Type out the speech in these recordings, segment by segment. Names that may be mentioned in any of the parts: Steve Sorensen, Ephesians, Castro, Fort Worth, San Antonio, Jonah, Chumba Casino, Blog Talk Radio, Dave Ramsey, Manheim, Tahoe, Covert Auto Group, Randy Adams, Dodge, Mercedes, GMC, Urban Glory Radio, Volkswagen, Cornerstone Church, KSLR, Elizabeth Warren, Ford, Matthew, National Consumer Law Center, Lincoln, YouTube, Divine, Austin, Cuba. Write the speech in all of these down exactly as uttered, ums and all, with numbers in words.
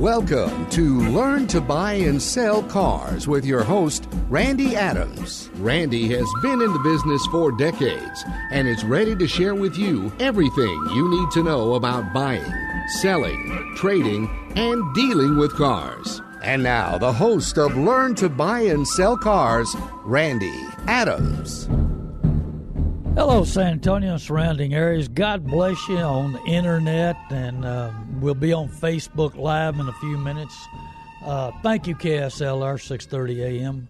Welcome to Learn to Buy and Sell Cars with your host, Randy Adams. Randy has been in the business for decades and is ready to share with you everything you need to know about buying, selling, trading, and dealing with cars. And now, the host of Learn to Buy and Sell Cars, Randy Adams. Hello, San Antonio and surrounding areas. God bless you on the internet, and uh, we'll be on Facebook Live in a few minutes. Uh, thank you, K S L R, six thirty a.m.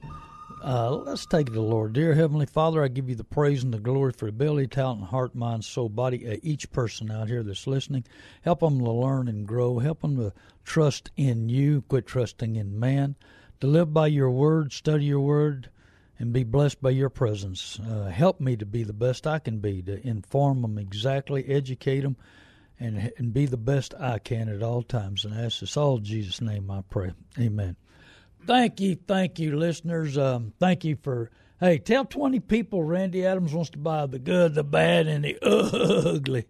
Uh, let's take it to the Lord. Dear Heavenly Father, I give you the praise and the glory for ability, talent, heart, mind, soul, body, uh, each person out here that's listening. Help them to learn and grow. Help them to trust in you, quit trusting in man, to live by your word, study your word, and be blessed by your presence. Uh, help me to be the best I can be, to inform them exactly, educate them, and, and be the best I can at all times. And I ask this all in Jesus' name I pray. Amen. Thank you, thank you, listeners. Um, thank you for, hey, tell twenty people Randy Adams wants to buy the good, the bad, and the ugly.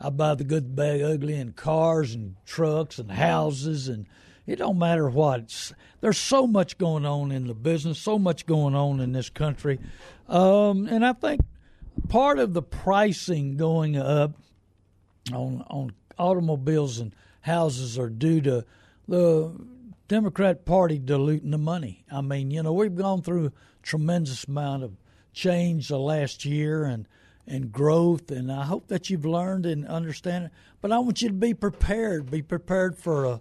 I buy the good, the bad, ugly in cars and trucks and houses, and it don't matter what. It's, there's so much going on in the business, so much going on in this country. Um, and I think part of the pricing going up on on automobiles and houses are due to the Democrat Party diluting the money. I mean, you know, we've gone through a tremendous amount of change the last year and, and growth, and I hope that you've learned and understand it. But I want you to be prepared. Be prepared for a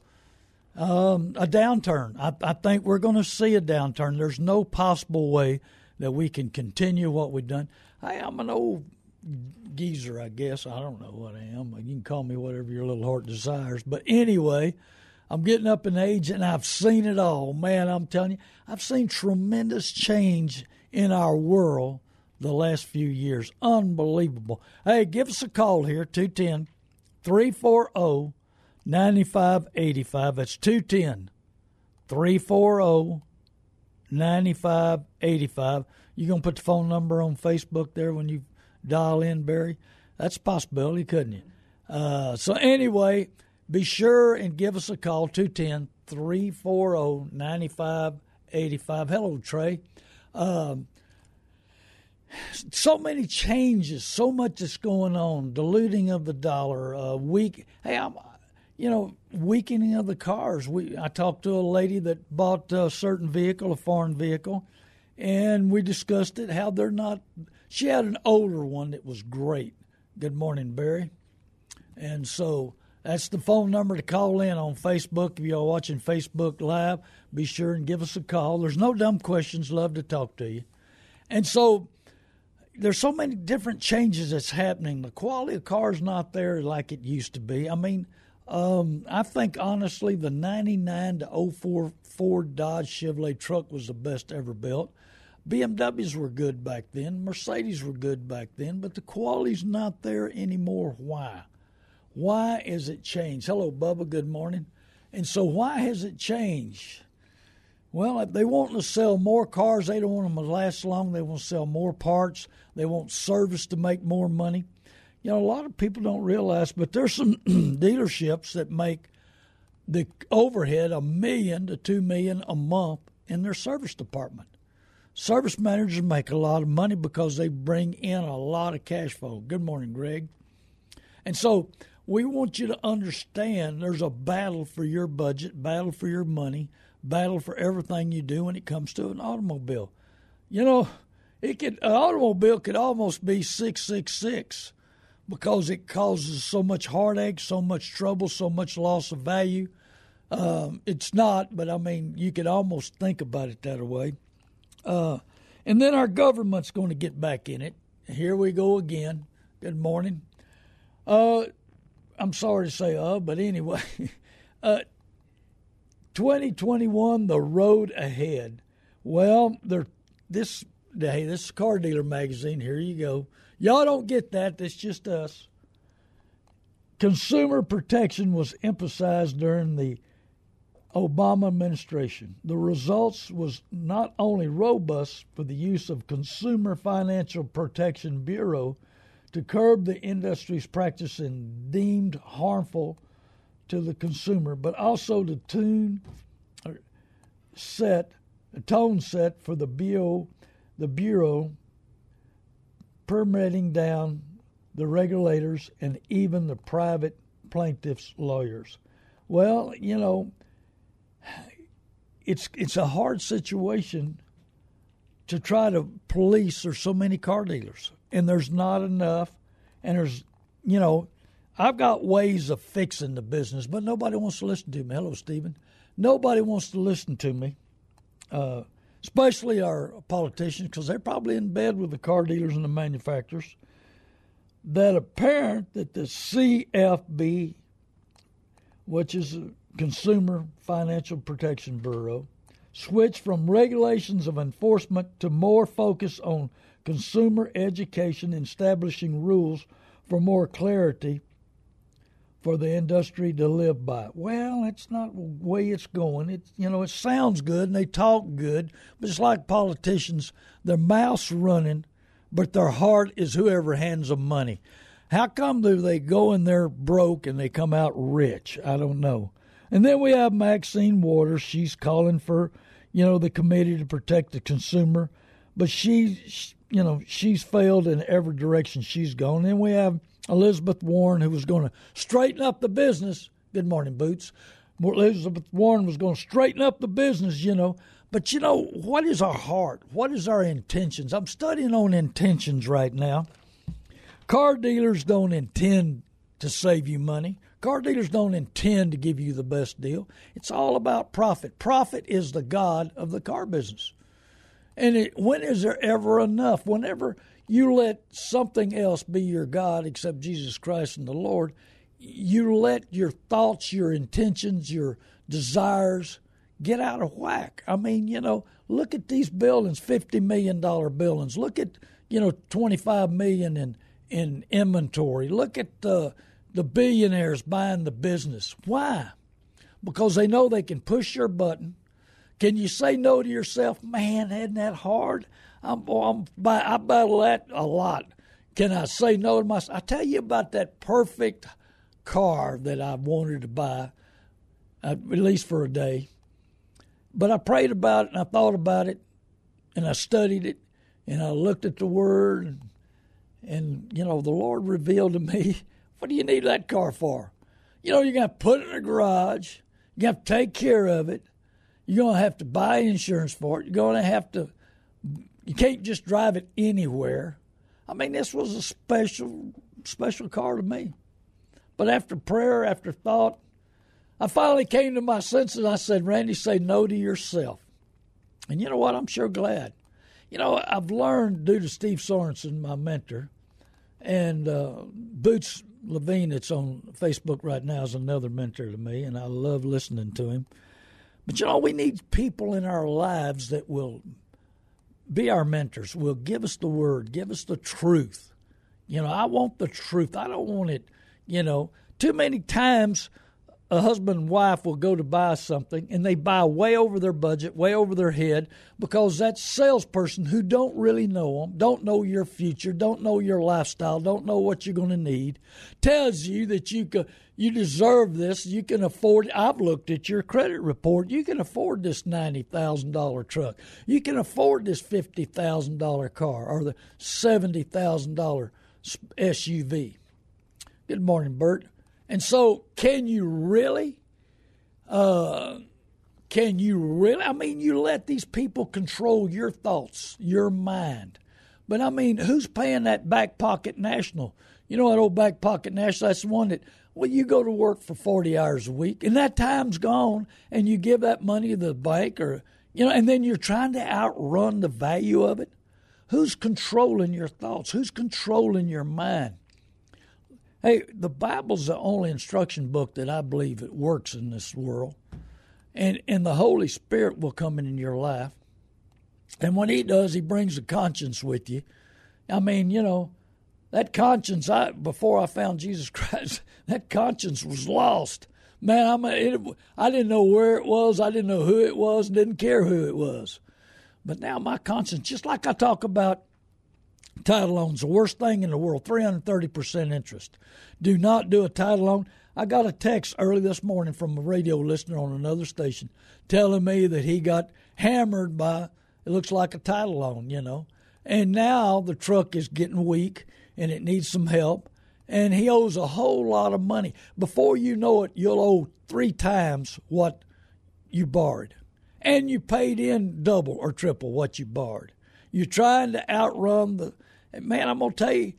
um, a downturn. I, I think we're going to see a downturn. There's no possible way that we can continue what we've done. Hey, I'm an old geezer, I guess. I don't know what I am. You can call me whatever your little heart desires. But anyway, I'm getting up in age, and I've seen it all. Man, I'm telling you, I've seen tremendous change in our world the last few years. Unbelievable. Hey, give us a call here, two one zero, three four zero, nine five eight five. That's two one zero, three four zero, nine five eight five. You're going to put the phone number on Facebook there when you dial in, Barry? That's a possibility, couldn't it? Uh, so anyway, be sure and give us a call, two one zero, three four zero, nine five eight five. Hello, Trey. Um, so many changes, so much that's going on, diluting of the dollar, uh, weak, hey, I'm, you know, weakening of the cars. We I talked to a lady that bought a certain vehicle, a foreign vehicle, and we discussed it, how they're not, she had an older one that was great. Good morning, Barry. And so that's the phone number to call in on Facebook. If you're watching Facebook Live, be sure and give us a call. There's no dumb questions. Love to talk to you. And so there's so many different changes that's happening. The quality of cars not there like it used to be. I mean, um, I think, honestly, the ninety-nine to oh four Ford, Dodge, Chevrolet truck was the best ever built. B M Ws were good back then. Mercedes were good back then. But the quality's not there anymore. Why? Why has it changed? Hello, Bubba. Good morning. And so why has it changed? Well, if they want to sell more cars, they don't want them to last long. They want to sell more parts. They want service to make more money. You know, a lot of people don't realize, but there's some dealerships that make the overhead a million to two million a month in their service department. Service managers make a lot of money because they bring in a lot of cash flow. Good morning, Greg. And so we want you to understand there's a battle for your budget, battle for your money, battle for everything you do when it comes to an automobile. You know, it could, an automobile could almost be six six six because it causes so much heartache, so much trouble, so much loss of value. Um, it's not, but, I mean, you could almost think about it that way. Uh, and then our government's going to get back in it. Here we go again. Good morning. Uh, I'm sorry to say, uh, but anyway, uh, twenty twenty-one, the road ahead. Well, there, this day, this is Car Dealer Magazine. Here you go. Y'all don't get that. That's just us. Consumer protection was emphasized during the Obama administration. The results was not only robust for the use of Consumer Financial Protection Bureau to curb the industry's practice in deemed harmful to the consumer, but also to tune or set a tone set for the B O, the Bureau, permitting down the regulators and even the private plaintiffs' lawyers. Well, you know, it's it's a hard situation to try to police. There's so many car dealers, and there's not enough, and there's, you know, I've got ways of fixing the business, but nobody wants to listen to me. Hello, Stephen. Nobody wants to listen to me, uh, especially our politicians, because they're probably in bed with the car dealers and the manufacturers. That apparent that the C F B, which is the Consumer Financial Protection Bureau, switched from regulations of enforcement to more focus on consumer education, establishing rules for more clarity for the industry to live by. Well, that's not the way it's going. It, you know, it sounds good and they talk good, but it's like politicians, their mouth's running, but their heart is whoever hands them money. How come do they go in there broke and they come out rich? I don't know. And then we have Maxine Waters. She's calling for, you know, the committee to protect the consumer. But she, you know, she's failed in every direction she's gone. And then we have Elizabeth Warren, who was going to straighten up the business. Good morning, Boots. Elizabeth Warren was going to straighten up the business, you know. But, you know, what is our heart? What is our intentions? I'm studying on intentions right now. Car dealers don't intend to save you money. Car dealers don't intend to give you the best deal. It's all about profit. Profit is the god of the car business. And it, when is there ever enough? Whenever you let something else be your god except Jesus Christ and the Lord, you let your thoughts, your intentions, your desires get out of whack. I mean, you know, look at these buildings, fifty million dollars buildings. Look at, you know, twenty-five million dollars in, in inventory. Look at the, the billionaires buying the business. Why? Because they know they can push your button. Can you say no to yourself? Man, isn't that hard? I'm, I'm, I battle that a lot. Can I say no to myself? I tell you about that perfect car that I wanted to buy, at least for a day. But I prayed about it, and I thought about it, and I studied it, and I looked at the Word, and, and you know, the Lord revealed to me, what do you need that car for? You know, you're going to put it in a garage. You're going to have to take care of it. You're going to have to buy insurance for it. You're going to have to – you can't just drive it anywhere. I mean, this was a special, special car to me. But after prayer, after thought, I finally came to my senses. I said, Randy, say no to yourself. And you know what? I'm sure glad. You know, I've learned due to Steve Sorensen, my mentor, and uh, Boots Levine that's on Facebook right now is another mentor to me, and I love listening to him. But, you know, we need people in our lives that will be our mentors, will give us the word, give us the truth. You know, I want the truth. I don't want it, you know, too many times – a husband and wife will go to buy something, and they buy way over their budget, way over their head, because that salesperson who don't really know them, don't know your future, don't know your lifestyle, don't know what you're going to need, tells you that you can, you deserve this, you can afford it. I've looked at your credit report. You can afford this ninety thousand dollars truck. You can afford this fifty thousand dollars car or the seventy thousand dollars S U V. Good morning, Bert. And so, can you really, uh, can you really, I mean, you let these people control your thoughts, your mind. But, I mean, who's paying that back pocket national? You know that old back pocket national, that's the one that, well, you go to work for forty hours a week, and that time's gone, and you give that money to the bank, or, you know, and then you're trying to outrun the value of it. Who's controlling your thoughts? Who's controlling your mind? Hey, the Bible's the only instruction book that I believe it works in this world. And and the Holy Spirit will come in your life. And when he does, he brings a conscience with you. I mean, you know, that conscience, I before I found Jesus Christ, that conscience was lost. Man, I'm, it, I didn't know where it was. I didn't know who it was. Didn't care who it was. But now my conscience, just like I talk about, title loan's the worst thing in the world, three hundred thirty percent interest. Do not do a title loan. I got a text early this morning from a radio listener on another station telling me that he got hammered by, it looks like a title loan, you know. And now the truck is getting weak and it needs some help. And he owes a whole lot of money. Before you know it, you'll owe three times what you borrowed. And you paid in double or triple what you borrowed. You're trying to outrun the – man, I'm going to tell you,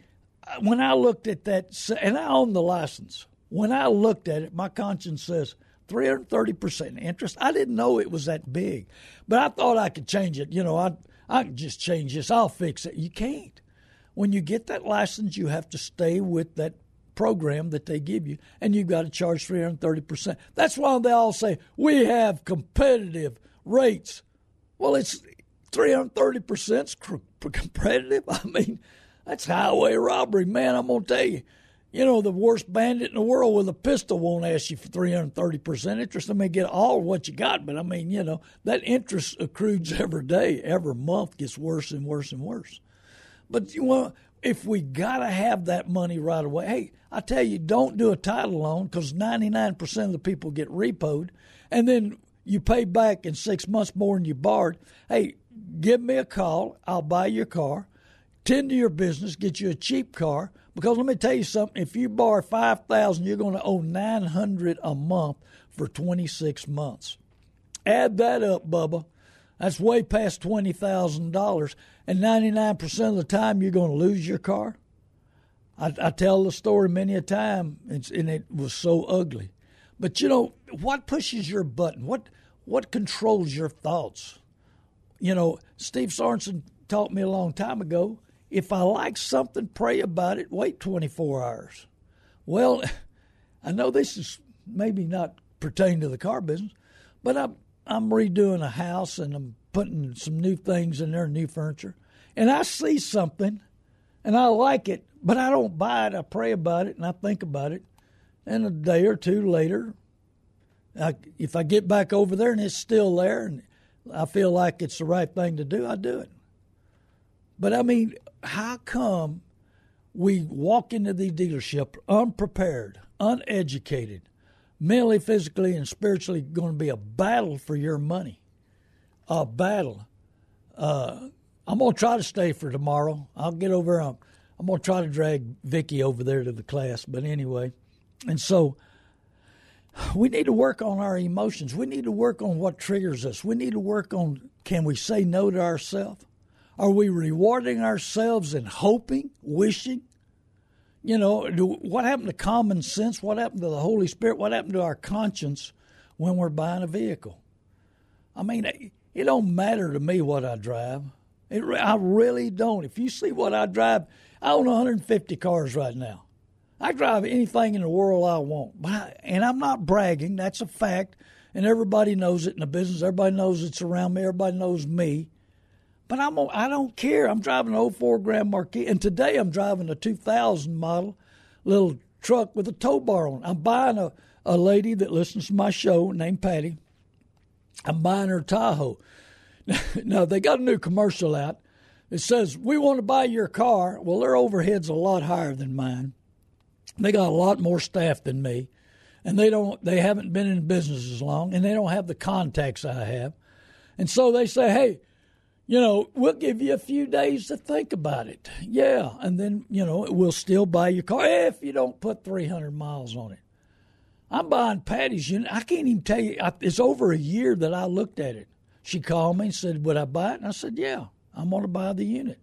when I looked at that – and I own the license. When I looked at it, my conscience says three hundred thirty percent interest. I didn't know it was that big. But I thought I could change it. You know, I, I can just change this. I'll fix it. You can't. When you get that license, you have to stay with that program that they give you, and you've got to charge three hundred thirty percent. That's why they all say, we have competitive rates. Well, it's three hundred thirty percent competitive. I mean, that's highway robbery. Man, I'm going to tell you, you know, the worst bandit in the world with a pistol won't ask you for three hundred thirty percent interest. I mean, get all what you got, but I mean, you know, that interest accrues every day, every month gets worse and worse and worse. But you want, if we got to have that money right away, hey, I tell you, don't do a title loan because ninety-nine percent of the people get repoed, and then you pay back in six months more than you borrowed. Hey, give me a call. I'll buy your car, tend to your business, get you a cheap car. Because let me tell you something, if you borrow five thousand dollars, you're going to owe nine hundred dollars a month for twenty-six months. Add that up, Bubba. That's way past twenty thousand dollars, and ninety-nine percent of the time you're going to lose your car. I, I tell the story many a time, and, and it was so ugly. But, you know, what pushes your button? What what controls your thoughts? You know, Steve Sorensen taught me a long time ago, if I like something, pray about it, wait twenty-four hours. Well, I know this is maybe not pertaining to the car business, but I I'm redoing a house, and I'm putting some new things in there, new furniture. And I see something, and I like it, but I don't buy it. I pray about it, and I think about it. And a day or two later, I, if I get back over there and it's still there, and I feel like it's the right thing to do, I do it. But, I mean, how come we walk into the dealership unprepared, uneducated, mentally, physically, and spiritually going to be a battle for your money, a battle. Uh, I'm going to try to stay for tomorrow. I'll get over. I'm, I'm going to try to drag Vicky over there to the class. But anyway, and so we need to work on our emotions. We need to work on what triggers us. We need to work on, can we say no to ourselves? Are we rewarding ourselves and hoping, wishing? You know, do, what happened to common sense? What happened to the Holy Spirit? What happened to our conscience when we're buying a vehicle? I mean, it, it don't matter to me what I drive. It, I really don't. If you see what I drive, I own one hundred fifty cars right now. I drive anything in the world I want. But I, and I'm not bragging. That's a fact. And everybody knows it in the business. Everybody knows it's around me. Everybody knows me. But I'm, I don't care. I'm driving an oh four Grand Marquis, and today I'm driving a two thousand model little truck with a tow bar on it. I'm buying a, a lady that listens to my show named Patty. I'm buying her Tahoe. Now, they got a new commercial out. It says, we want to buy your car. Well, their overhead's a lot higher than mine. They got a lot more staff than me, and they don't. They haven't been in business as long, and they don't have the contacts I have. And so they say, hey, you know, we'll give you a few days to think about it. Yeah, and then, you know, we'll still buy your car if you don't put three hundred miles on it. I'm buying Patty's unit. I can't even tell you. I, it's over a year that I looked at it. She called me and said, would I buy it? And I said, yeah, I'm going to buy the unit.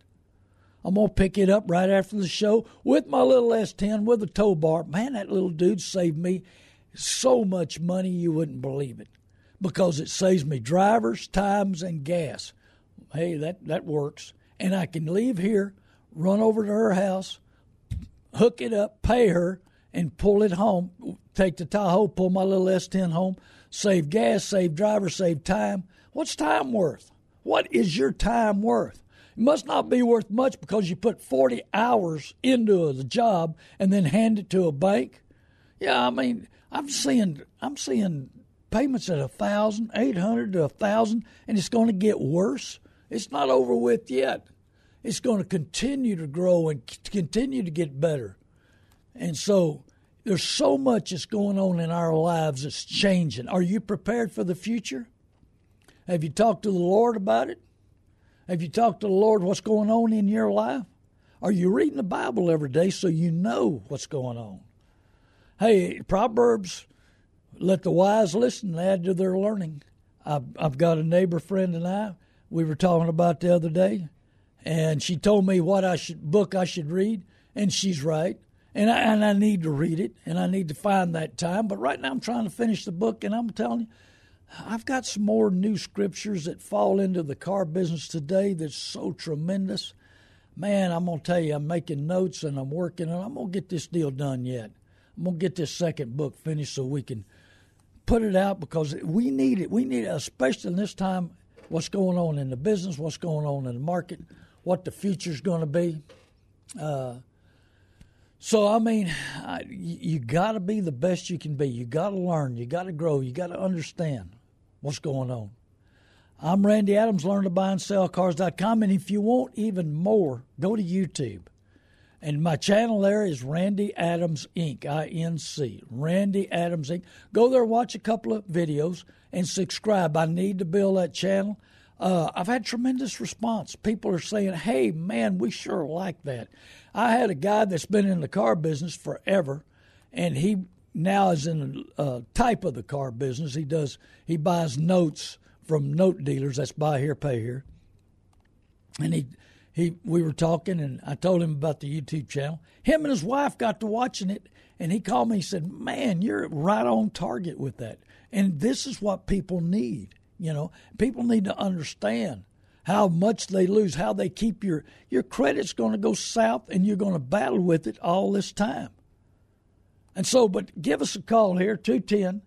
I'm going to pick it up right after the show with my little S ten with a tow bar. Man, that little dude saved me so much money you wouldn't believe it, because it saves me drivers, times, and gas. Hey, that, that works. And I can leave here, run over to her house, hook it up, pay her, and pull it home. Take the Tahoe, pull my little S ten home, save gas, save driver, save time. What's time worth? What is your time worth? It must not be worth much because you put forty hours into the job and then hand it to a bank. Yeah, I mean, I'm seeing, I'm seeing payments at one thousand dollars, eight hundred dollars to one thousand dollars, and it's going to get worse. It's not over with yet. It's going to continue to grow and c- continue to get better. And so There's so much that's going on in our lives that's changing. Are you prepared for the future? Have you talked to the Lord about it? Have you talked to the Lord what's going on in your life? Are you reading the Bible every day so you know what's going on? Hey, Proverbs, let the wise listen and add to their learning. I've, I've got a neighbor friend and I, we were talking about the other day, and she told me what I should book I should read, and she's right. And I, and I need to read it, and I need to find that time. But right now I'm trying to finish the book, and I'm telling you, I've got some more new scriptures that fall into the car business today that's so tremendous. Man, I'm going to tell you, I'm making notes, and I'm working, and I'm going to get this deal done yet. I'm going to get this second book finished so we can put it out because we need it. We need it, especially in this time, what's going on in the business, what's going on in the market, what the future's going to be. Uh So, I mean, I, you got to be the best you can be. You got to learn. You got to grow. You got to understand what's going on. I'm Randy Adams, learn to buy and sell cars dot com. And if you want even more, go to YouTube. And my channel there is Randy Adams Incorporated, I N C, Randy Adams Incorporated. Go there, watch a couple of videos, and subscribe. I need to build that channel. Uh, I've had tremendous response. People are saying, hey, man, we sure like that. I had a guy that's been in the car business forever, and he now is in the uh, type of the car business. He does. He buys notes from note dealers. That's buy here, pay here. And he, he, we were talking, and I told him about the YouTube channel. Him and his wife got to watching it, and he called me and said, man, you're right on target with that. And this is what people need. You know, people need to understand how much they lose, how they keep your your credit's going to go south, and you're going to battle with it all this time. And so, but give us a call here, two one zero,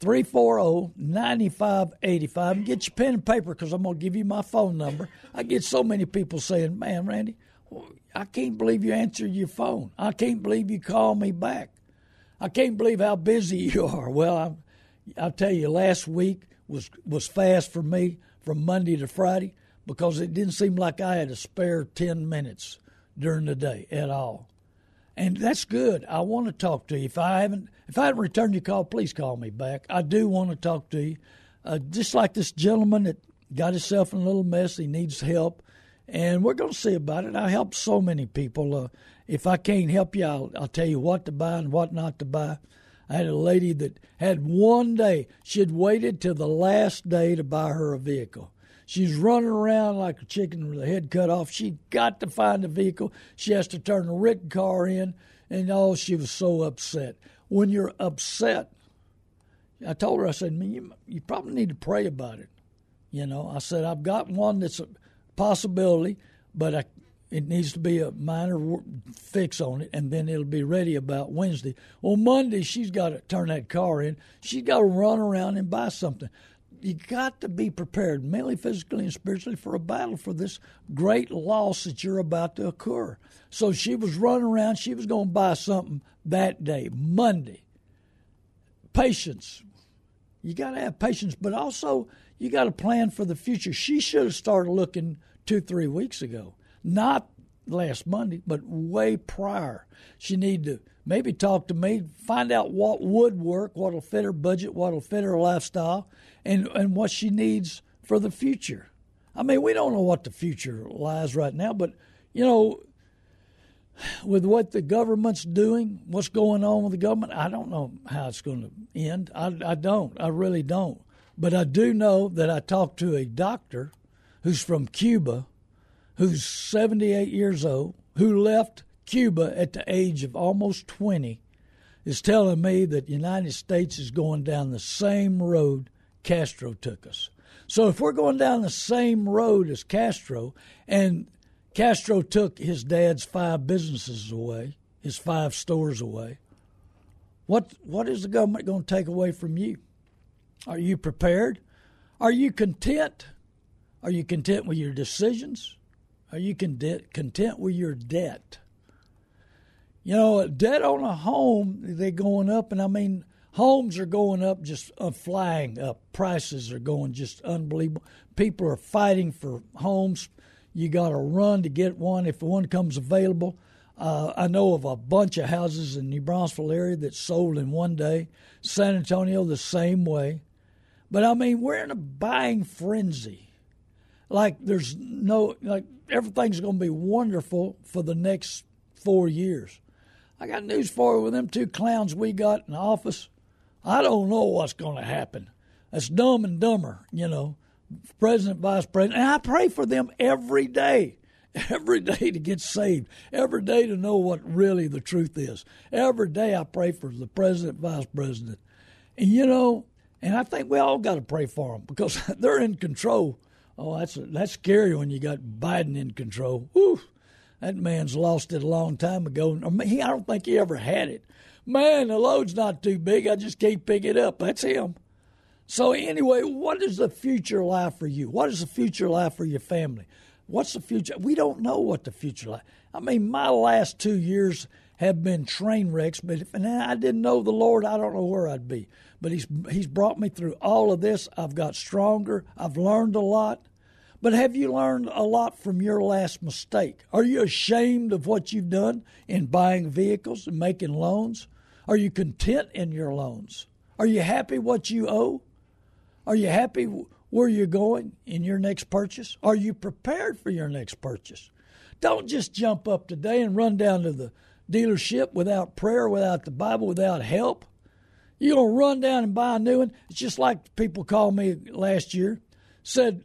three four zero, nine five eight five. Get your pen and paper because I'm going to give you my phone number. I get so many people saying, man, Randy, I can't believe you answered your phone. I can't believe you called me back. I can't believe how busy you are. Well, I'm, I'll tell you, last week, was was fast for me from Monday to Friday because it didn't seem like I had a spare ten minutes during the day at all. And that's good. I want to talk to you. If I haven't if I haven't returned your call, please call me back. I do want to talk to you. Uh, just like this gentleman that got himself in a little mess, he needs help, and we're going to see about it. I help so many people. Uh, if I can't help you, I'll, I'll tell you what to buy and what not to buy. I had a lady that had one day. She'd waited till the last day to buy her a vehicle. She's running around like a chicken with her head cut off. She got to find a vehicle. She has to turn the written car in, and oh, she was so upset. When you're upset, I told her, I said, man, you, you probably need to pray about it. You know, I said, I've got one that's a possibility, but I It needs to be a minor fix on it, and then it'll be ready about Wednesday. Well, Monday, she's got to turn that car in. She's got to run around and buy something. You got to be prepared mentally, physically, and spiritually for a battle for this great loss that you're about to occur. So she was running around. She was going to buy something that day, Monday. Patience. You got to have patience, but also you got to plan for the future. She should have started looking two, three weeks ago. Not last Monday, but way prior. She needed to maybe talk to me, find out what would work, what will fit her budget, what will fit her lifestyle, and, and what she needs for the future. I mean, we don't know what the future lies right now, but, you know, with what the government's doing, what's going on with the government, I don't know how it's going to end. I, I don't. I really don't. But I do know that I talked to a doctor who's from Cuba, who's seventy-eight years old, who left Cuba at the age of almost twenty, is telling me that the United States is going down the same road Castro took us. So if we're going down the same road as Castro, and Castro took his dad's five businesses away, his five stores away, what what is the government going to take away from you? Are you prepared? Are you content? Are you content with your decisions? Are you content with your debt? You know, debt on a home, they're going up. And, I mean, homes are going up, just uh, flying up. Prices are going just unbelievable. People are fighting for homes. You got to run to get one if one comes available. Uh, I know of a bunch of houses in the New Braunfels area that sold in one day. San Antonio, the same way. But, I mean, we're in a buying frenzy. Like, there's no, like, everything's going to be wonderful for the next four years. I got news for you. With them two clowns we got in the office, I don't know what's going to happen. That's Dumb and Dumber, you know, president, vice president. And I pray for them every day. Every day to get saved, every day to know what really the truth is. Every day I pray for the president, vice president. And, you know, and I think we all got to pray for them because they're in control. Oh, that's that's scary when you got Biden in control. Whew, that man's lost it a long time ago. I mean, he, I don't think he ever had it. Man, the load's not too big. I just can't pick it up. That's him. So anyway, what is the future life for you? What is the future life for your family? What's the future? We don't know what the future like. I mean, my last two years have been train wrecks, but if and I didn't know the Lord, I don't know where I'd be. But he's he's brought me through all of this. I've got stronger. I've learned a lot. But have you learned a lot from your last mistake? Are you ashamed of what you've done in buying vehicles and making loans? Are you content in your loans? Are you happy what you owe? Are you happy where you're going in your next purchase? Are you prepared for your next purchase? Don't just jump up today and run down to the dealership without prayer, without the Bible, without help. You're going to run down and buy a new one. It's just like people called me last year, said,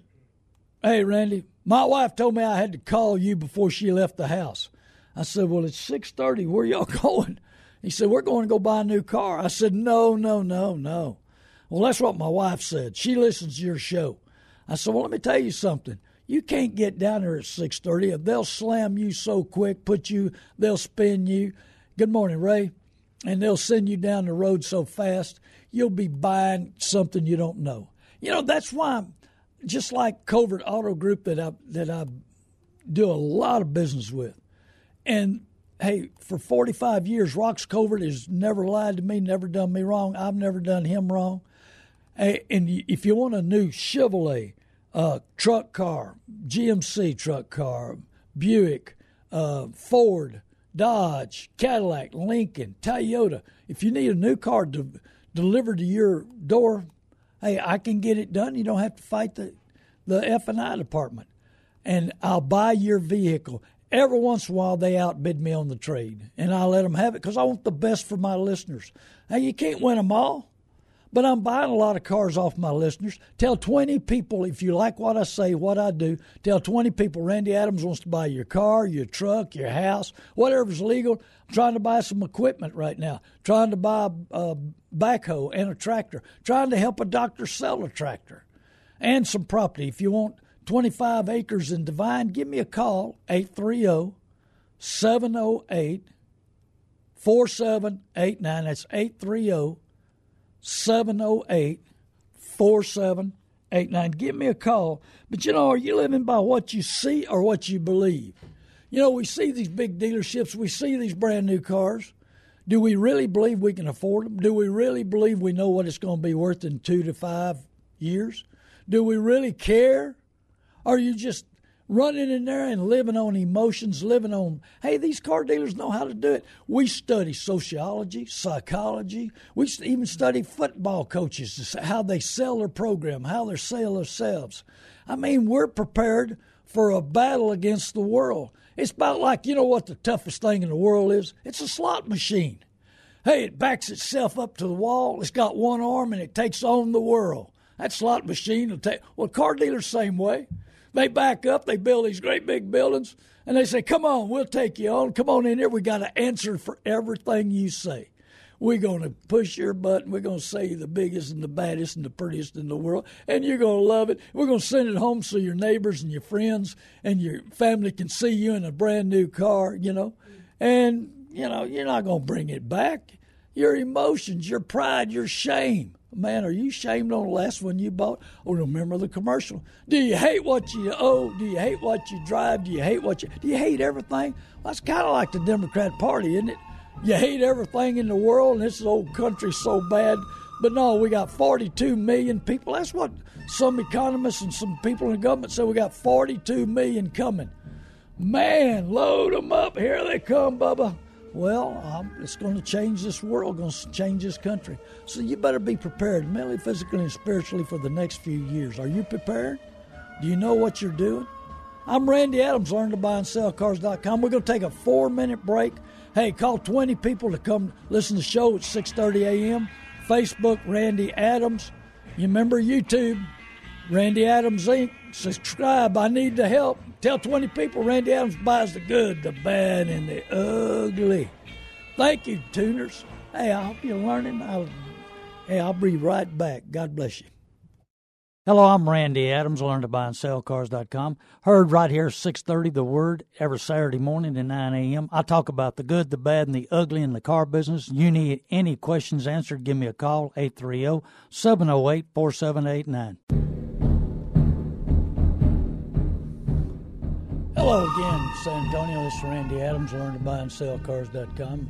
hey, Randy, my wife told me I had to call you before she left the house. I said, well, it's six thirty. Where y'all going? He said, we're going to go buy a new car. I said, no, no, no, no. Well, that's what my wife said. She listens to your show. I said, well, let me tell you something. You can't get down here at six thirty. If they'll slam you so quick, put you, they'll spin you. Good morning, Ray. And they'll send you down the road so fast, you'll be buying something you don't know. You know, that's why, I'm, just like Covert Auto Group that I, that I do a lot of business with, and hey, for forty-five years, Rox Covert has never lied to me, never done me wrong. I've never done him wrong. And if you want a new Chevrolet uh, truck car, G M C truck car, Buick, uh, Ford, Dodge, Cadillac, Lincoln, Toyota, if you need a new car de- delivered to your door, hey, I can get it done. You don't have to fight the, the F and I department. And I'll buy your vehicle. Every once in a while, they outbid me on the trade, and I let them have it because I want the best for my listeners. Now, you can't win them all. But I'm buying a lot of cars off my listeners. Tell twenty people, if you like what I say, what I do, tell twenty people Randy Adams wants to buy your car, your truck, your house, whatever's legal. I'm trying to buy some equipment right now, trying to buy a backhoe and a tractor, trying to help a doctor sell a tractor and some property. If you want twenty-five acres in Divine, give me a call, eight three zero, seven zero eight, four seven eight nine. That's eight three zero, seven zero eight, four seven eight nine. Give me a call. But, you know, are you living by what you see or what you believe? You know, we see these big dealerships. We see these brand-new cars. Do we really believe we can afford them? Do we really believe we know what it's going to be worth in two to five years? Do we really care? Are you just running in there and living on emotions, living on, hey, these car dealers know how to do it. We study sociology, psychology. We even study football coaches, how they sell their program, how they sell themselves. I mean, we're prepared for a battle against the world. It's about like, you know what the toughest thing in the world is? It's a slot machine. Hey, it backs itself up to the wall. It's got one arm, and it takes on the world. That slot machine will take, well, car dealers same way. They back up, they build these great big buildings, and they say, come on, we'll take you on. Come on in here. We got an answer for everything you say. We're going to push your button. We're going to say you're the biggest and the baddest and the prettiest in the world, and you're going to love it. We're going to send it home so your neighbors and your friends and your family can see you in a brand-new car, you know. And, you know, you're not going to bring it back. Your emotions, your pride, your shame. Man, are you shamed on the last one you bought? Oh, remember the commercial. Do you hate what you owe? Do you hate what you drive? Do you hate what you... Do you hate everything? Well, it's kind of like the Democrat Party, isn't it? You hate everything in the world, and this old country's so bad. But no, we got forty-two million people. That's what some economists and some people in the government say. We got forty-two million coming. Man, load them up. Here they come, Bubba. Well, um, it's going to change this world, going to change this country. So you better be prepared mentally, physically, and spiritually for the next few years. Are you prepared? Do you know what you're doing? I'm Randy Adams, Learn To Buy And Sell Cars dot com. We're going to take a four-minute break. Hey, call twenty people to come listen to the show at six thirty a.m. Facebook, Randy Adams. You remember YouTube, Randy Adams Incorporated. Subscribe, I need the help. Tell twenty people Randy Adams buys the good, the bad, and the ugly. Thank you, tuners. Hey, I hope you're learning. I'll, hey, I'll be right back. God bless you. Hello, I'm Randy Adams, Learn To Buy And Sell Cars dot com. Heard right here at six thirty, The Word, every Saturday morning at nine a.m. I talk about the good, the bad, and the ugly in the car business. You need any questions answered, give me a call, eight three zero, seven zero eight, four seven eight nine. Hello again, San Antonio. This is Randy Adams, Learn To Buy And Sell Cars dot com.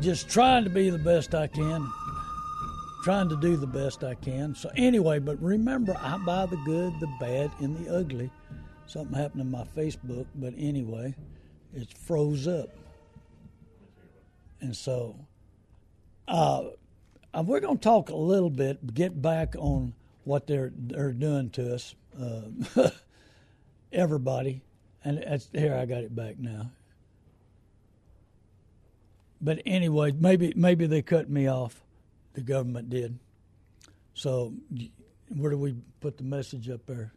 Just trying to be the best I can, trying to do the best I can. So anyway, but remember, I buy the good, the bad, and the ugly. Something happened in my Facebook, but anyway, it froze up. And so uh, we're going to talk a little bit, get back on what they're they're doing to us. Uh, everybody, and that's, here I got it back now. But anyway, maybe maybe they cut me off. The government did. So where do we put the message up there?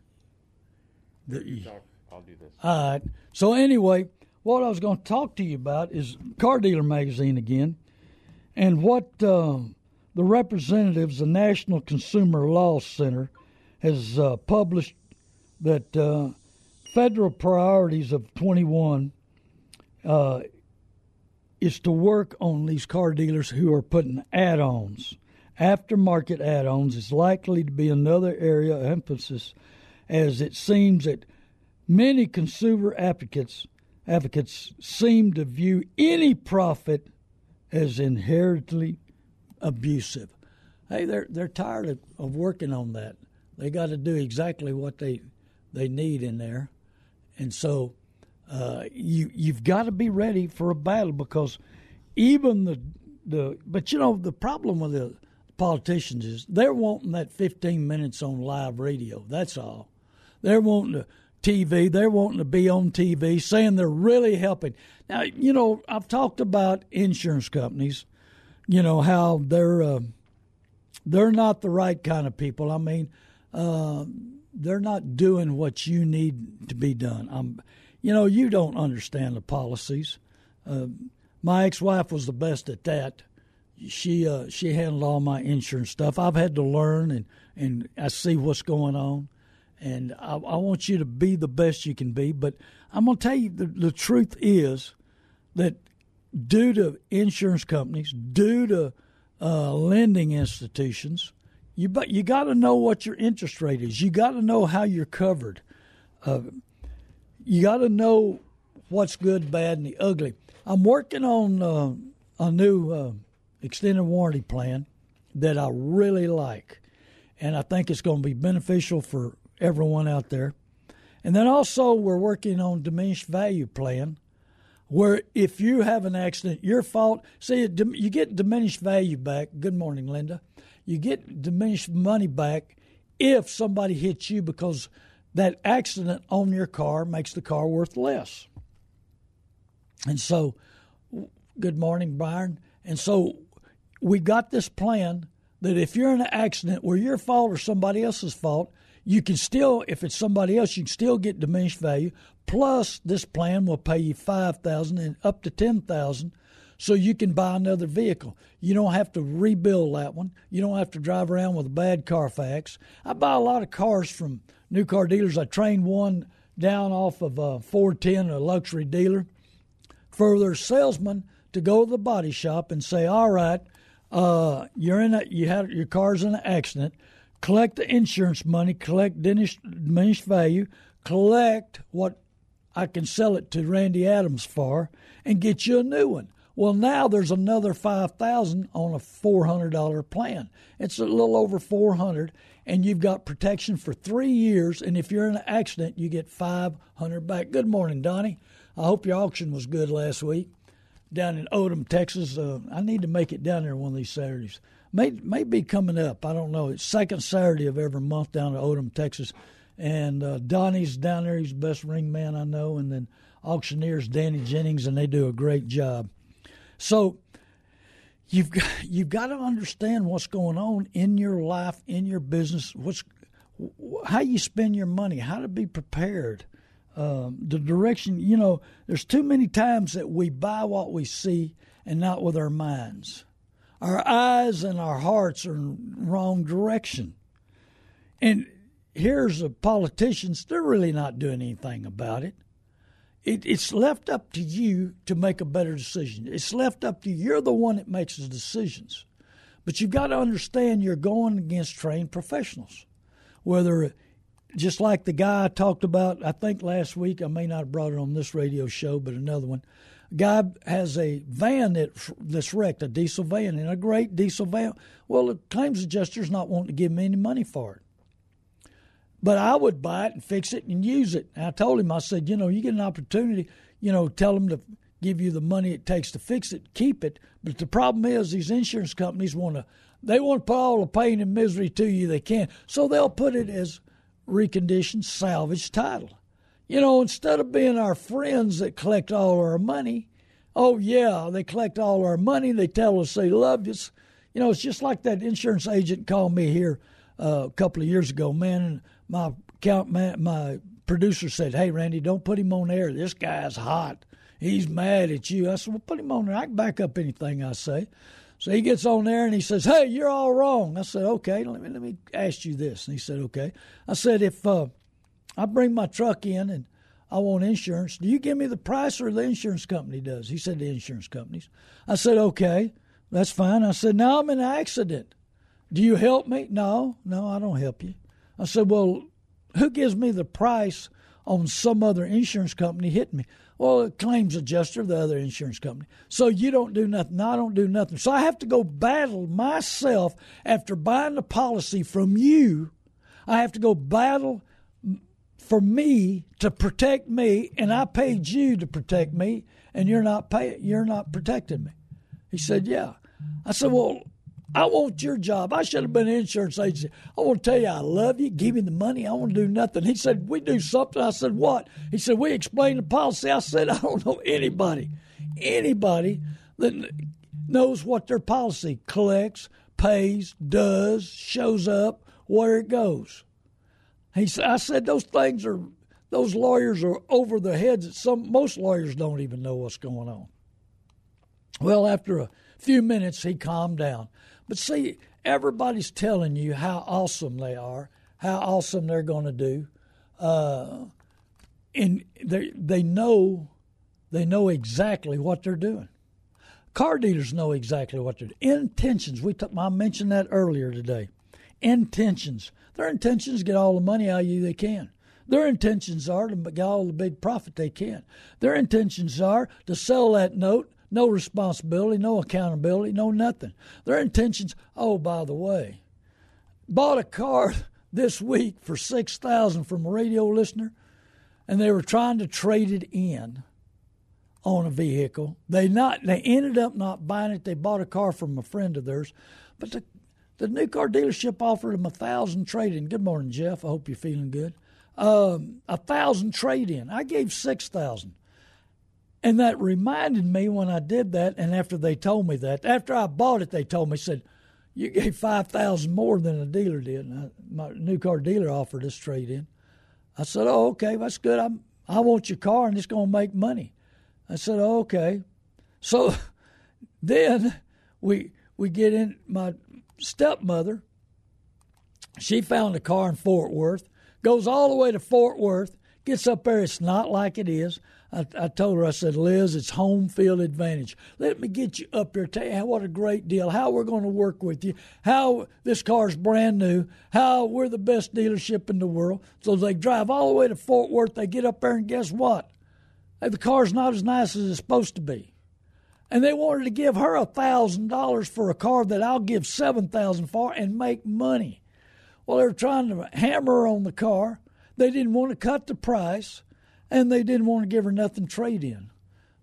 The, you talk, I'll do this. All right. So anyway, what I was going to talk to you about is Car Dealer Magazine again, and what uh, the representatives, the National Consumer Law Center, has uh, published that uh, federal priorities of twenty-one uh, is to work on these car dealers who are putting add-ons. Aftermarket add-ons is likely to be another area of emphasis, as it seems that many consumer advocates advocates seem to view any profit as inherently abusive. Hey, they're they're tired of, of working on that. They got to do exactly what they they need in there, and so uh, you you've got to be ready for a battle, because even the the but you know the problem with the politicians is they're wanting that fifteen minutes on live radio. That's all. They're wanting to T V. They're wanting to be on T V, saying they're really helping. Now you know I've talked about insurance companies, you know how they're uh, they're not the right kind of people. I mean. Uh, they're not doing what you need to be done. I'm, you know, you don't understand the policies. Uh, my ex-wife was the best at that. She uh, she handled all my insurance stuff. I've had to learn, and, and I see what's going on. And I, I want you to be the best you can be. But I'm going to tell you, the, the truth is that due to insurance companies, due to uh, lending institutions, You but you got to know what your interest rate is. You got to know how you're covered. Uh, you got to know what's good, bad, and the ugly. I'm working on uh, a new uh, extended warranty plan that I really like, and I think it's going to be beneficial for everyone out there. And then also we're working on diminished value plan, where if you have an accident, your fault. See, you get diminished value back. Good morning, Linda. You get diminished money back if somebody hits you, because that accident on your car makes the car worth less. And so, good morning, Byron. And so we got this plan that if you're in an accident where your fault or somebody else's fault, you can still, if it's somebody else, you can still get diminished value. Plus, this plan will pay you five thousand dollars and up to ten thousand dollars. So you can buy another vehicle. You don't have to rebuild that one. You don't have to drive around with a bad Carfax. I buy a lot of cars from new car dealers. I trained one down off of a four ten, a luxury dealer, for their salesman to go to the body shop and say, all right, uh, you're in a, you had, your car's in an accident. Collect the insurance money. Collect diminished value. Collect what I can sell it to Randy Adams for and get you a new one. Well, now there's another five thousand dollars on a four hundred dollars plan. It's a little over four hundred dollars, and you've got protection for three years, and if you're in an accident, you get five hundred dollars back. Good morning, Donnie. I hope your auction was good last week down in Odom, Texas. Uh, I need to make it down there one of these Saturdays. May, may be coming up. I don't know. It's second Saturday of every month down in Odom, Texas. And uh, Donnie's down there. He's the best ring man I know. And then auctioneers, Danny Jennings, and they do a great job. So you've got, you've got to understand what's going on in your life, in your business, what's how you spend your money, how to be prepared, um, the direction. You know, there's too many times that we buy what we see and not with our minds. Our eyes and our hearts are in the wrong direction. And here's the politicians, they're really not doing anything about it. It, it's left up to you to make a better decision. It's left up to you. You're the one that makes the decisions. But you've got to understand you're going against trained professionals. Whether, just like the guy I talked about, I think last week, I may not have brought it on this radio show, but another one. A guy has a van that, that's wrecked, a diesel van, and a great diesel van. Well, the claims adjuster's not wanting to give him any money for it. But I would buy it and fix it and use it. And I told him, I said, you know, you get an opportunity, you know, tell them to give you the money it takes to fix it, keep it. But the problem is these insurance companies want to, they want to put all the pain and misery to you they can. So they'll put it as reconditioned salvage title. You know, instead of being our friends that collect all our money, oh, yeah, they collect all our money. They tell us they loved us. You know, it's just like that insurance agent called me here uh, a couple of years ago, man, and My account, man, my producer said, hey, Randy, don't put him on air. This guy's hot. He's mad at you. I said, well, put him on there. I can back up anything I say. So he gets on there and he says, hey, you're all wrong. I said, okay, let me, let me ask you this. And he said, okay. I said, if uh, I bring my truck in and I want insurance, do you give me the price or the insurance company does? He said, the insurance companies. I said, okay, that's fine. I said, now I'm in an accident. Do you help me? No, no, I don't help you. I said, well, who gives me the price on some other insurance company hitting me? Well, it claims adjuster, the other insurance company. So you don't do nothing. I don't do nothing. So I have to go battle myself after buying the policy from you. I have to go battle for me to protect me, and I paid you to protect me, and you're not pay- you're not protecting me. He said, yeah. I said, well, I want your job. I should have been an insurance agent. I want to tell you I love you. Give me the money. I want to do nothing. He said, we do something. I said, what? He said, we explain the policy. I said, I don't know anybody, anybody that knows what their policy collects, pays, does, shows up, where it goes. He said, I said, those things are, those lawyers are over their heads. That some, most lawyers don't even know what's going on. Well, after a few minutes, he calmed down. But see, everybody's telling you how awesome they are, how awesome they're going to do, uh, and they they know they know exactly what they're doing. Car dealers know exactly what they're doing. Intentions. We t- I mentioned that earlier today. Intentions. Their intentions to get all the money out of you they can. Their intentions are to get all the big profit they can. Their intentions are to sell that note. No responsibility, no accountability, no nothing. Their intentions, oh, by the way, bought a car this week for six thousand dollars from a radio listener, and they were trying to trade it in on a vehicle. They not they ended up not buying it. They bought a car from a friend of theirs. But the, the new car dealership offered them one thousand dollars trade-in. Good morning, Jeff. I hope you're feeling good. Um, one thousand dollars trade-in. I gave six thousand dollars. And that reminded me when I did that, and after they told me that, after I bought it, they told me, said, you gave five thousand dollars more than the dealer did. And I, my new car dealer offered this trade-in. I said, oh, okay, that's good. I'm, I want your car, and it's going to make money. I said, oh, okay. So then we we get in. My stepmother, she found a car in Fort Worth, goes all the way to Fort Worth, gets up there. It's not like it is. I, I told her, I said, Liz, it's home field advantage. Let me get you up here, tell you what a great deal, how we're going to work with you, how this car's brand new, how we're the best dealership in the world. So they drive all the way to Fort Worth. They get up there, and guess what? Hey, the car's not as nice as it's supposed to be. And they wanted to give her one thousand dollars for a car that I'll give seven thousand dollars for and make money. Well, they were trying to hammer on the car. They didn't want to cut the price, and they didn't want to give her nothing trade-in.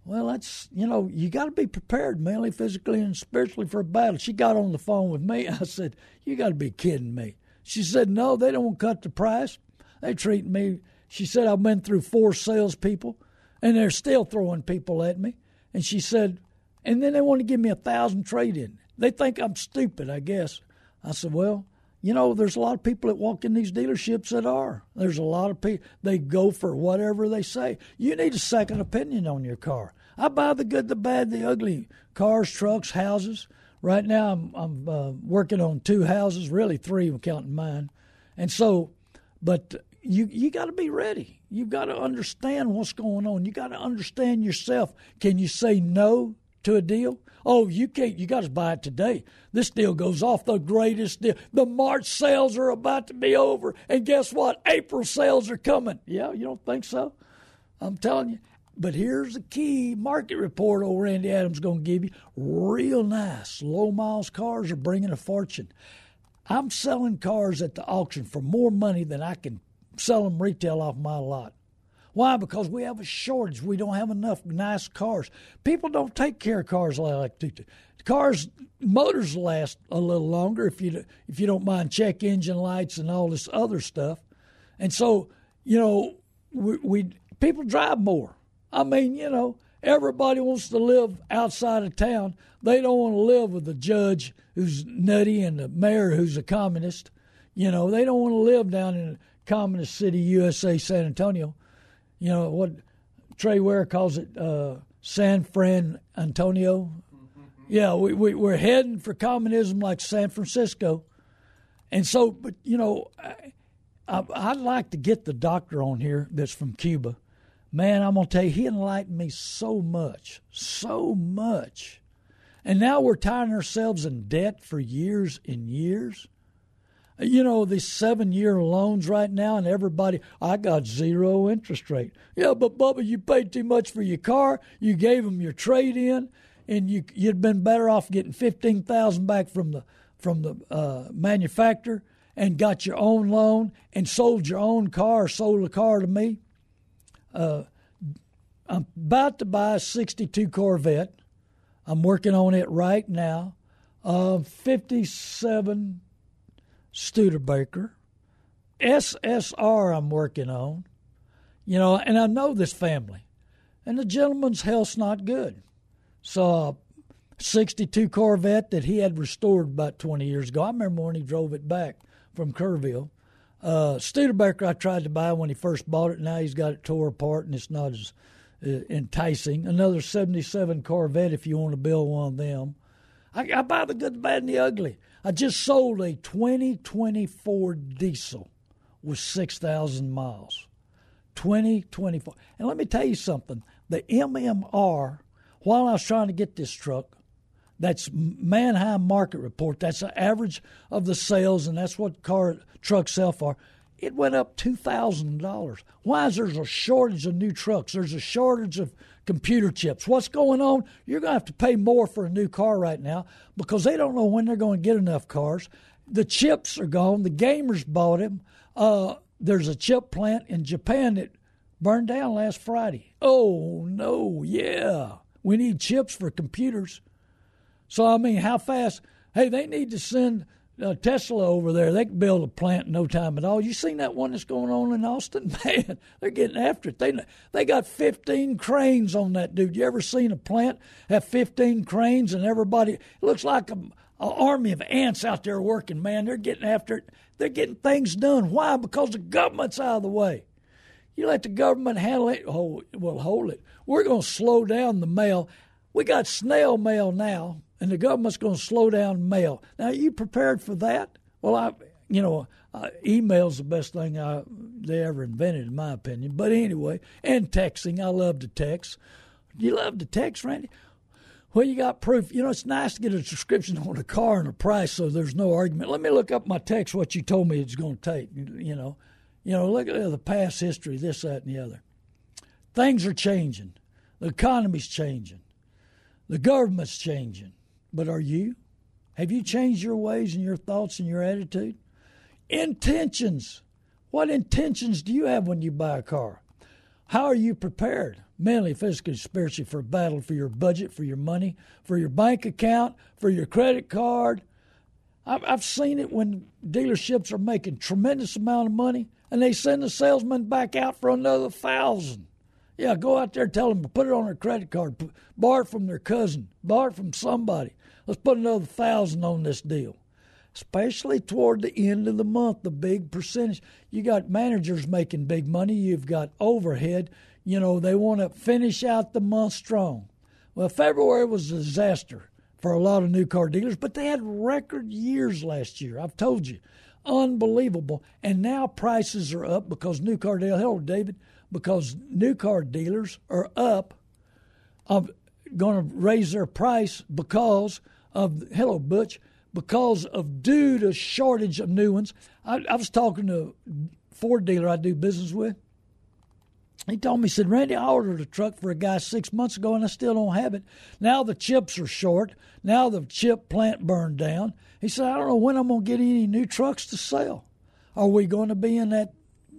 Well, that's, you know, you got to be prepared mentally, physically, and spiritually for a battle. She got on the phone with me. I said, you got to be kidding me. She said, no, they don't want to cut the price. They treat me. She said, I've been through four salespeople, and they're still throwing people at me. And she said, and then they want to give me a thousand trade-in. They think I'm stupid, I guess. I said, well, you know, there's a lot of people that walk in these dealerships that are. There's a lot of people. They go for whatever they say. You need a second opinion on your car. I buy the good, the bad, the ugly. Cars, trucks, houses. Right now I'm, I'm uh, working on two houses, really three, counting mine. And so, but you you got to be ready. You've got to understand what's going on. You got to understand yourself. Can you say no to a deal? Oh, you can't. You got to buy it today. This deal goes off, the greatest deal. The March sales are about to be over, and guess what? April sales are coming. Yeah, you don't think so? I'm telling you. But here's the key market report old Randy Adams going to give you. Real nice. Low miles cars are bringing a fortune. I'm selling cars at the auction for more money than I can sell them retail off my lot. Why? Because we have a shortage. We don't have enough nice cars. People don't take care of cars like that. Cars, motors last a little longer if you if you don't mind check engine lights and all this other stuff. And so, you know, we, we people drive more. I mean, you know, everybody wants to live outside of town. They don't want to live with the judge who's nutty and the mayor who's a communist. You know, they don't want to live down in communist city, U S A, San Antonio. You know, what Trey Ware calls it, uh, San Fran Antonio. Yeah, we, we, we're heading for communism like San Francisco. And so, but, you know, I, I, I'd like to get the doctor on here that's from Cuba. Man, I'm going to tell you, he enlightened me so much, so much. And now we're tying ourselves in debt for years and years. You know, these seven-year loans right now, and everybody, I got zero interest rate. Yeah, but, Bubba, you paid too much for your car. You gave them your trade-in, and you, you'd been better off getting fifteen thousand dollars back from the from the uh, manufacturer and got your own loan and sold your own car, sold a car to me. Uh, I'm about to buy a sixty-two Corvette. I'm working on it right now. Uh, fifty-seven Studebaker, S S R I'm working on, you know, and I know this family. And the gentleman's health's not good. So a sixty-two Corvette that he had restored about twenty years ago. I remember when he drove it back from Kerrville. Uh, Studebaker I tried to buy when he first bought it. Now he's got it tore apart and it's not as uh, enticing. Another seventy-seven Corvette if you want to build one of them. I, I buy the good, the bad, and the ugly. I just sold a twenty twenty Ford diesel with six thousand miles. twenty twenty-four. And let me tell you something. The M M R, while I was trying to get this truck, that's Manheim market report. That's the average of the sales, and that's what car trucks sell for. It went up two thousand dollars. Why is there a shortage of new trucks? There's a shortage of computer chips. What's going on? You're going to have to pay more for a new car right now because they don't know when they're going to get enough cars. The chips are gone. The gamers bought them. Uh, there's a chip plant in Japan that burned down last Friday. Oh, no, yeah. We need chips for computers. So, I mean, how fast? Hey, they need to send Uh, Tesla over there, they can build a plant in no time at all. You seen that one that's going on in Austin? Man, they're getting after it. They they got fifteen cranes on that dude. You ever seen a plant have fifteen cranes and everybody, it looks like an army of ants out there working, man. They're getting after it. They're getting things done. Why? Because the government's out of the way. You let the government handle it, oh, well, hold it. We're going to slow down the mail. We got snail mail now. And the government's going to slow down mail. Now, are you prepared for that? Well, I, you know, uh, email's the best thing I, they ever invented, in my opinion. But anyway, and texting. I love to text. You love to text, Randy? Well, you got proof. You know, it's nice to get a description on a car and a price so there's no argument. Let me look up my text, what you told me it's going to take, you know. You know, look at the past history, this, that, and the other. Things are changing. The economy's changing. The government's changing, but are you? Have you changed your ways and your thoughts and your attitude? Intentions. What intentions do you have when you buy a car? How are you prepared, mentally, physically, spiritually, for a battle, for your budget, for your money, for your bank account, for your credit card? I've seen it when dealerships are making tremendous amount of money, and they send the salesman back out for another thousand. Yeah, go out there and tell them to put it on their credit card, borrow it from their cousin, borrow it from somebody. Let's put another thousand on this deal, especially toward the end of the month, the big percentage. You got managers making big money. You've got overhead. You know, they want to finish out the month strong. Well, February was a disaster for a lot of new car dealers, but they had record years last year. I've told you, unbelievable. And now prices are up because new car dealers, hello, David, because new car dealers are up, I'm going to raise their price because of, hello, Butch, because of due to shortage of new ones. I, I was talking to a Ford dealer I do business with. He told me, he said, Randy, I ordered a truck for a guy six months ago, and I still don't have it. Now the chips are short. Now the chip plant burned down. He said, I don't know when I'm going to get any new trucks to sell. Are we going to be in that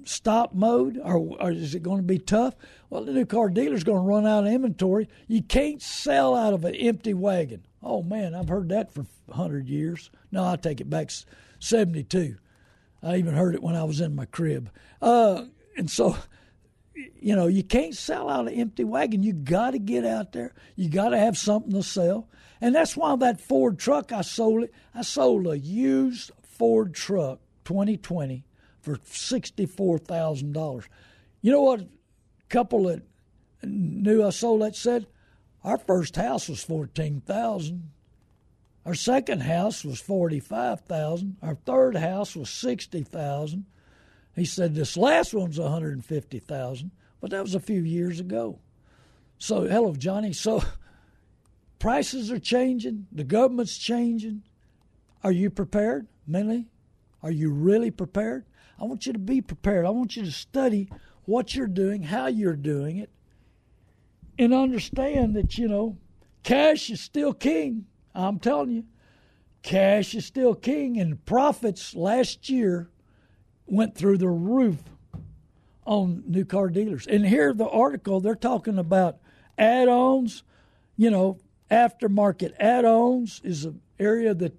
stop mode, or, or is it going to be tough? Well, the new car dealer's going to run out of inventory. You can't sell out of an empty wagon. Oh, man, I've heard that for one hundred years. No, I take it back, seventy-two. I even heard it when I was in my crib. Uh, and so... You know, you can't sell out an empty wagon. You got to get out there. You got to have something to sell. And that's why that Ford truck, I sold it. I sold a used Ford truck twenty twenty for sixty-four thousand dollars. You know what a couple that knew I sold that said? Our first house was fourteen thousand dollars. Our second house was forty-five thousand dollars. Our third house was sixty thousand dollars. He said, this last one's one hundred fifty thousand dollars, but that was a few years ago. So, hello, Johnny. So, prices are changing. The government's changing. Are you prepared, mentally? Are you really prepared? I want you to be prepared. I want you to study what you're doing, how you're doing it, and understand that, you know, cash is still king. I'm telling you, cash is still king, and profits last year went through the roof on new car dealers. And here the article, they're talking about add-ons, you know, aftermarket add-ons is an area that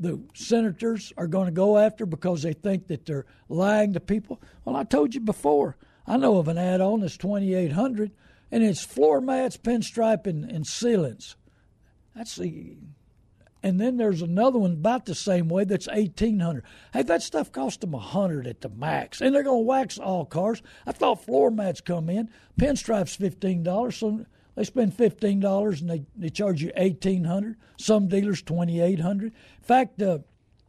the senators are going to go after because they think that they're lying to people. Well, I told you before, I know of an add-on that's twenty-eight hundred dollars, and it's floor mats, pinstripe, and, and sealants. That's the... And then there's another one about the same way that's eighteen hundred dollars. Hey, that stuff cost them one hundred dollars at the max. And they're going to wax all cars. I thought floor mats come in. Pinstripe's fifteen dollars. So they spend fifteen dollars and they, they charge you eighteen hundred dollars. Some dealers, twenty-eight hundred dollars. In fact, uh,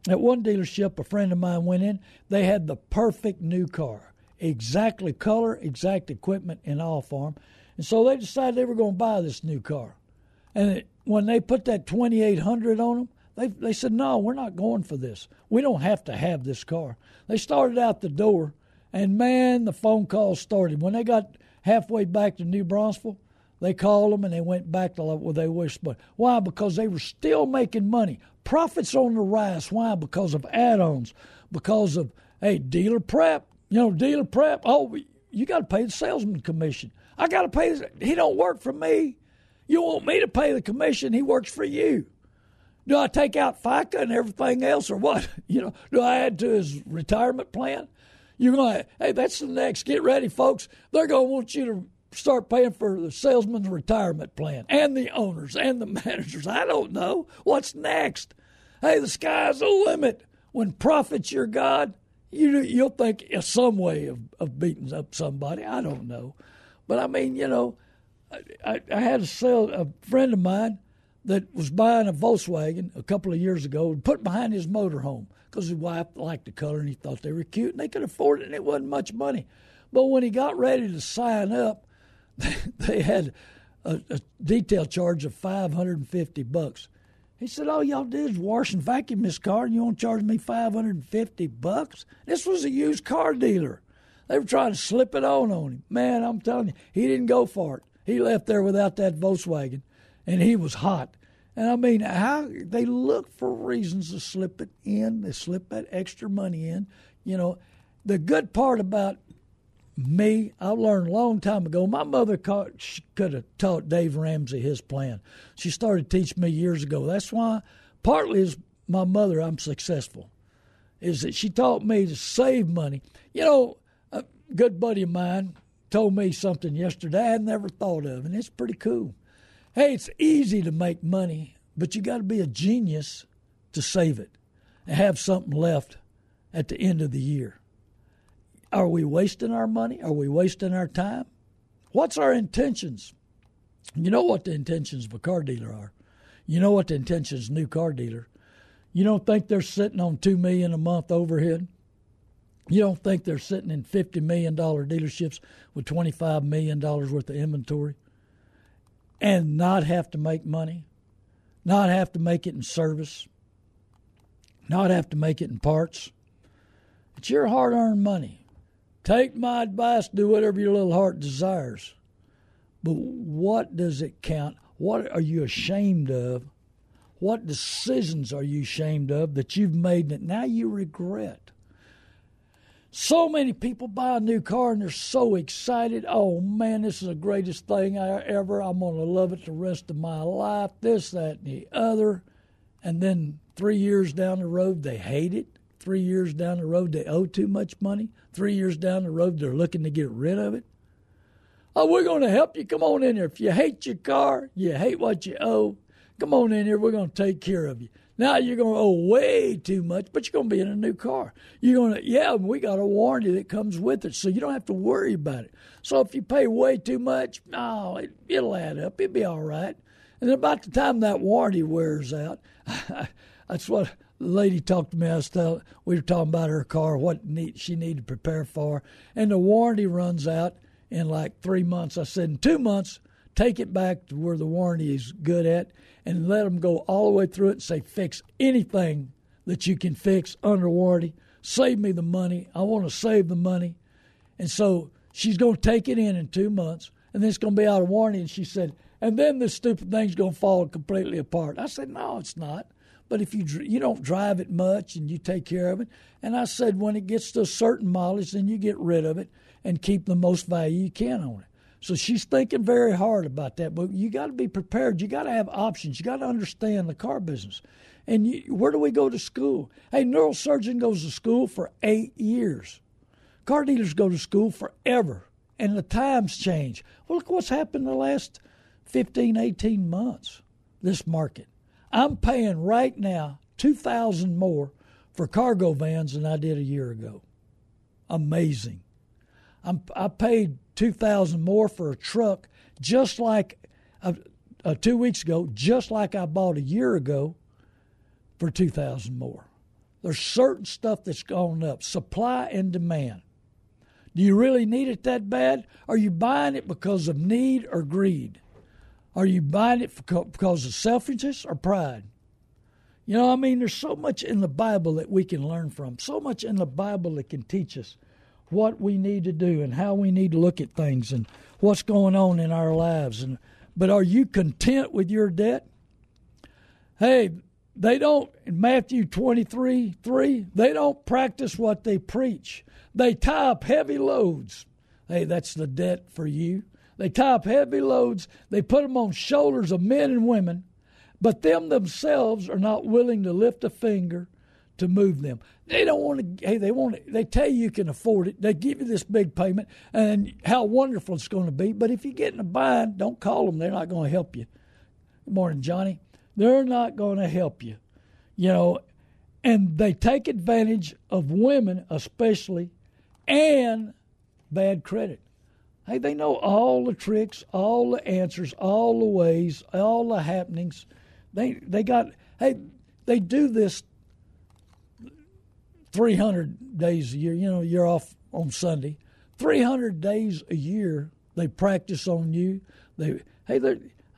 at one dealership, a friend of mine went in. They had the perfect new car. Exactly color, exact equipment, and all form. And so they decided they were going to buy this new car. And it, when they put that twenty-eight hundred dollars on them, they they said, no, we're not going for this. We don't have to have this car. They started out the door, and, man, the phone calls started. When they got halfway back to New Braunfels, they called them, and they went back to where they wished. But why? Because they were still making money. Profits on the rise. Why? Because of add-ons, because of, hey, dealer prep. You know, dealer prep. Oh, you got to pay the salesman commission. I got to pay. He don't work for me. You want me to pay the commission? He works for you. Do I take out FICA and everything else or what? You know, do I add to his retirement plan? You're going to, hey, that's the next. Get ready, folks. They're going to want you to start paying for the salesman's retirement plan and the owners and the managers. I don't know. What's next? Hey, the sky's the limit. When profit's your God, you, you'll think of some way of, of beating up somebody. I don't know. But, I mean, you know, I, I had a, sell, a friend of mine that was buying a Volkswagen a couple of years ago and put behind his motorhome because his wife liked the color and he thought they were cute and they could afford it and it wasn't much money. But when he got ready to sign up, they, they had a, a detail charge of five hundred fifty bucks. He said, all y'all did is wash and vacuum this car and you want to charge me five hundred fifty bucks? This was a used car dealer. They were trying to slip it on on him. Man, I'm telling you, he didn't go for it. He left there without that Volkswagen, and he was hot. And I mean, how they look for reasons to slip it in, they slip that extra money in. You know, the good part about me, I learned a long time ago, my mother could have taught Dave Ramsey his plan. She started teaching me years ago. That's why, partly is my mother, I'm successful, is that she taught me to save money. You know, a good buddy of mine told me something yesterday I never thought of, and it's pretty cool. Hey, it's easy to make money, but you got to be a genius to save it and have something left at the end of the year. Are we wasting our money? Are we wasting our time? What's our intentions? You know what the intentions of a car dealer are. You know what the intentions of a new car dealer. You don't think they're sitting on two million dollars a month overhead? You don't think they're sitting in fifty million dollars dealerships with twenty-five million dollars worth of inventory and not have to make money, not have to make it in service, not have to make it in parts? It's your hard-earned money. Take my advice, do whatever your little heart desires. But what does it count? What are you ashamed of? What decisions are you ashamed of that you've made that now you regret? So many people buy a new car and they're so excited. Oh, man, this is the greatest thing I ever. I'm going to love it the rest of my life, this, that, and the other. And then three years down the road, they hate it. Three years down the road, they owe too much money. Three years down the road, they're looking to get rid of it. Oh, we're going to help you. Come on in here. If you hate your car, you hate what you owe, come on in here. We're going to take care of you. Now you're going to owe way too much, but you're going to be in a new car. You're going to, yeah, we got a warranty that comes with it, so you don't have to worry about it. So if you pay way too much, no, it, it'll add up. It'll be all right. And then about the time that warranty wears out, that's what the lady talked to me. I was telling, we were talking about her car, what need, she needed to prepare for, and the warranty runs out in like three months. I said, in two months, take it back to where the warranty is good at and let them go all the way through it and say, fix anything that you can fix under warranty. Save me the money. I want to save the money. And so she's going to take it in in two months, and then it's going to be out of warranty. And she said, and then this stupid thing's going to fall completely apart. I said, no, it's not. But if you you don't drive it much and you take care of it, and I said when it gets to a certain mileage, then you get rid of it and keep the most value you can on it. So she's thinking very hard about that. But you got to be prepared. You got to have options. You got to understand the car business. And you, where do we go to school? Hey, neurosurgeon goes to school for eight years. Car dealers go to school forever. And the times change. Well, look what's happened in the last fifteen, eighteen months, this market. I'm paying right now two thousand dollars more for cargo vans than I did a year ago. Amazing. I'm, I paid two thousand dollars more for a truck just like uh, uh, two weeks ago, just like I bought a year ago for two thousand dollars more. There's certain stuff that's gone up, supply and demand. Do you really need it that bad? Are you buying it because of need or greed? Are you buying it for, because of selfishness or pride? You know, I mean, there's so much in the Bible that we can learn from, so much in the Bible that can teach us what we need to do and how we need to look at things and what's going on in our lives. And but are you content with your debt? Hey, they don't, in Matthew twenty-three, three, they don't practice what they preach. They tie up heavy loads. Hey, that's the debt for you. They tie up heavy loads. They put them on shoulders of men and women, but them themselves are not willing to lift a finger to move them. They don't want to, hey, they want to, they tell you you can afford it. They give you this big payment and how wonderful it's going to be. But if you get in a bind, don't call them. They're not going to help you. Good morning, Johnny. They're not going to help you. You know, and they take advantage of women especially and bad credit. Hey, they know all the tricks, all the answers, all the ways, all the happenings. They, they got, hey, they do this three hundred days a year. You know, you're off on Sunday. three hundred days a year they practice on you. They, hey,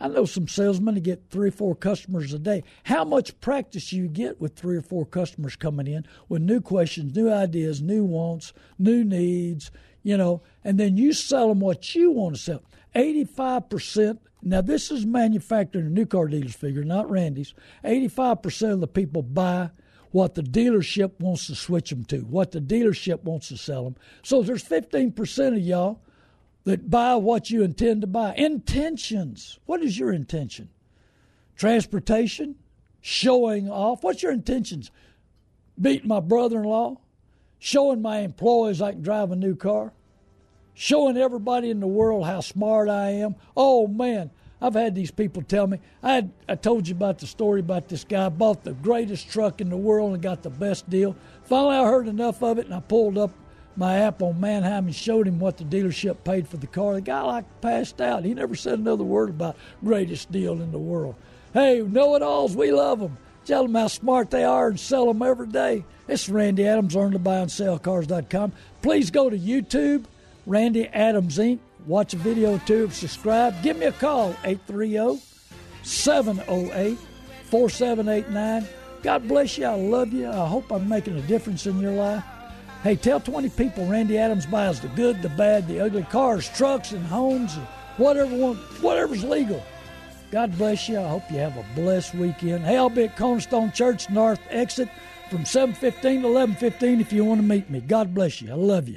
I know some salesmen that get three or four customers a day. How much practice do you get with three or four customers coming in with new questions, new ideas, new wants, new needs, you know, and then you sell them what you want to sell. eighty-five percent, now this is manufactured in the new car dealer's figure, not Randy's, eighty-five percent of the people buy what the dealership wants to switch them to, what the dealership wants to sell them. So there's fifteen percent of y'all that buy what you intend to buy. Intentions. What is your intention? Transportation? Showing off? What's your intentions? Beating my brother-in-law? Showing my employees I can drive a new car? Showing everybody in the world how smart I am? Oh, man. I've had these people tell me, I had, I told you about the story about this guy, bought the greatest truck in the world and got the best deal. Finally, I heard enough of it, and I pulled up my app on Manheim and showed him what the dealership paid for the car. The guy, like, passed out. He never said another word about greatest deal in the world. Hey, know-it-alls, we love them. Tell them how smart they are and sell them every day. It's Randy Adams, learn to buy and sell cars dot com. Please go to YouTube, Randy Adams Incorporated, watch a video too, subscribe. Give me a call, eight three zero, seven zero eight, four seven eight nine. God bless you. I love you. I hope I'm making a difference in your life. Hey, tell twenty people Randy Adams buys the good, the bad, the ugly cars, trucks, and homes, and whatever one, whatever's legal. God bless you. I hope you have a blessed weekend. Hey, I'll be at Cornerstone Church North exit from seven fifteen to eleven fifteen if you want to meet me. God bless you. I love you.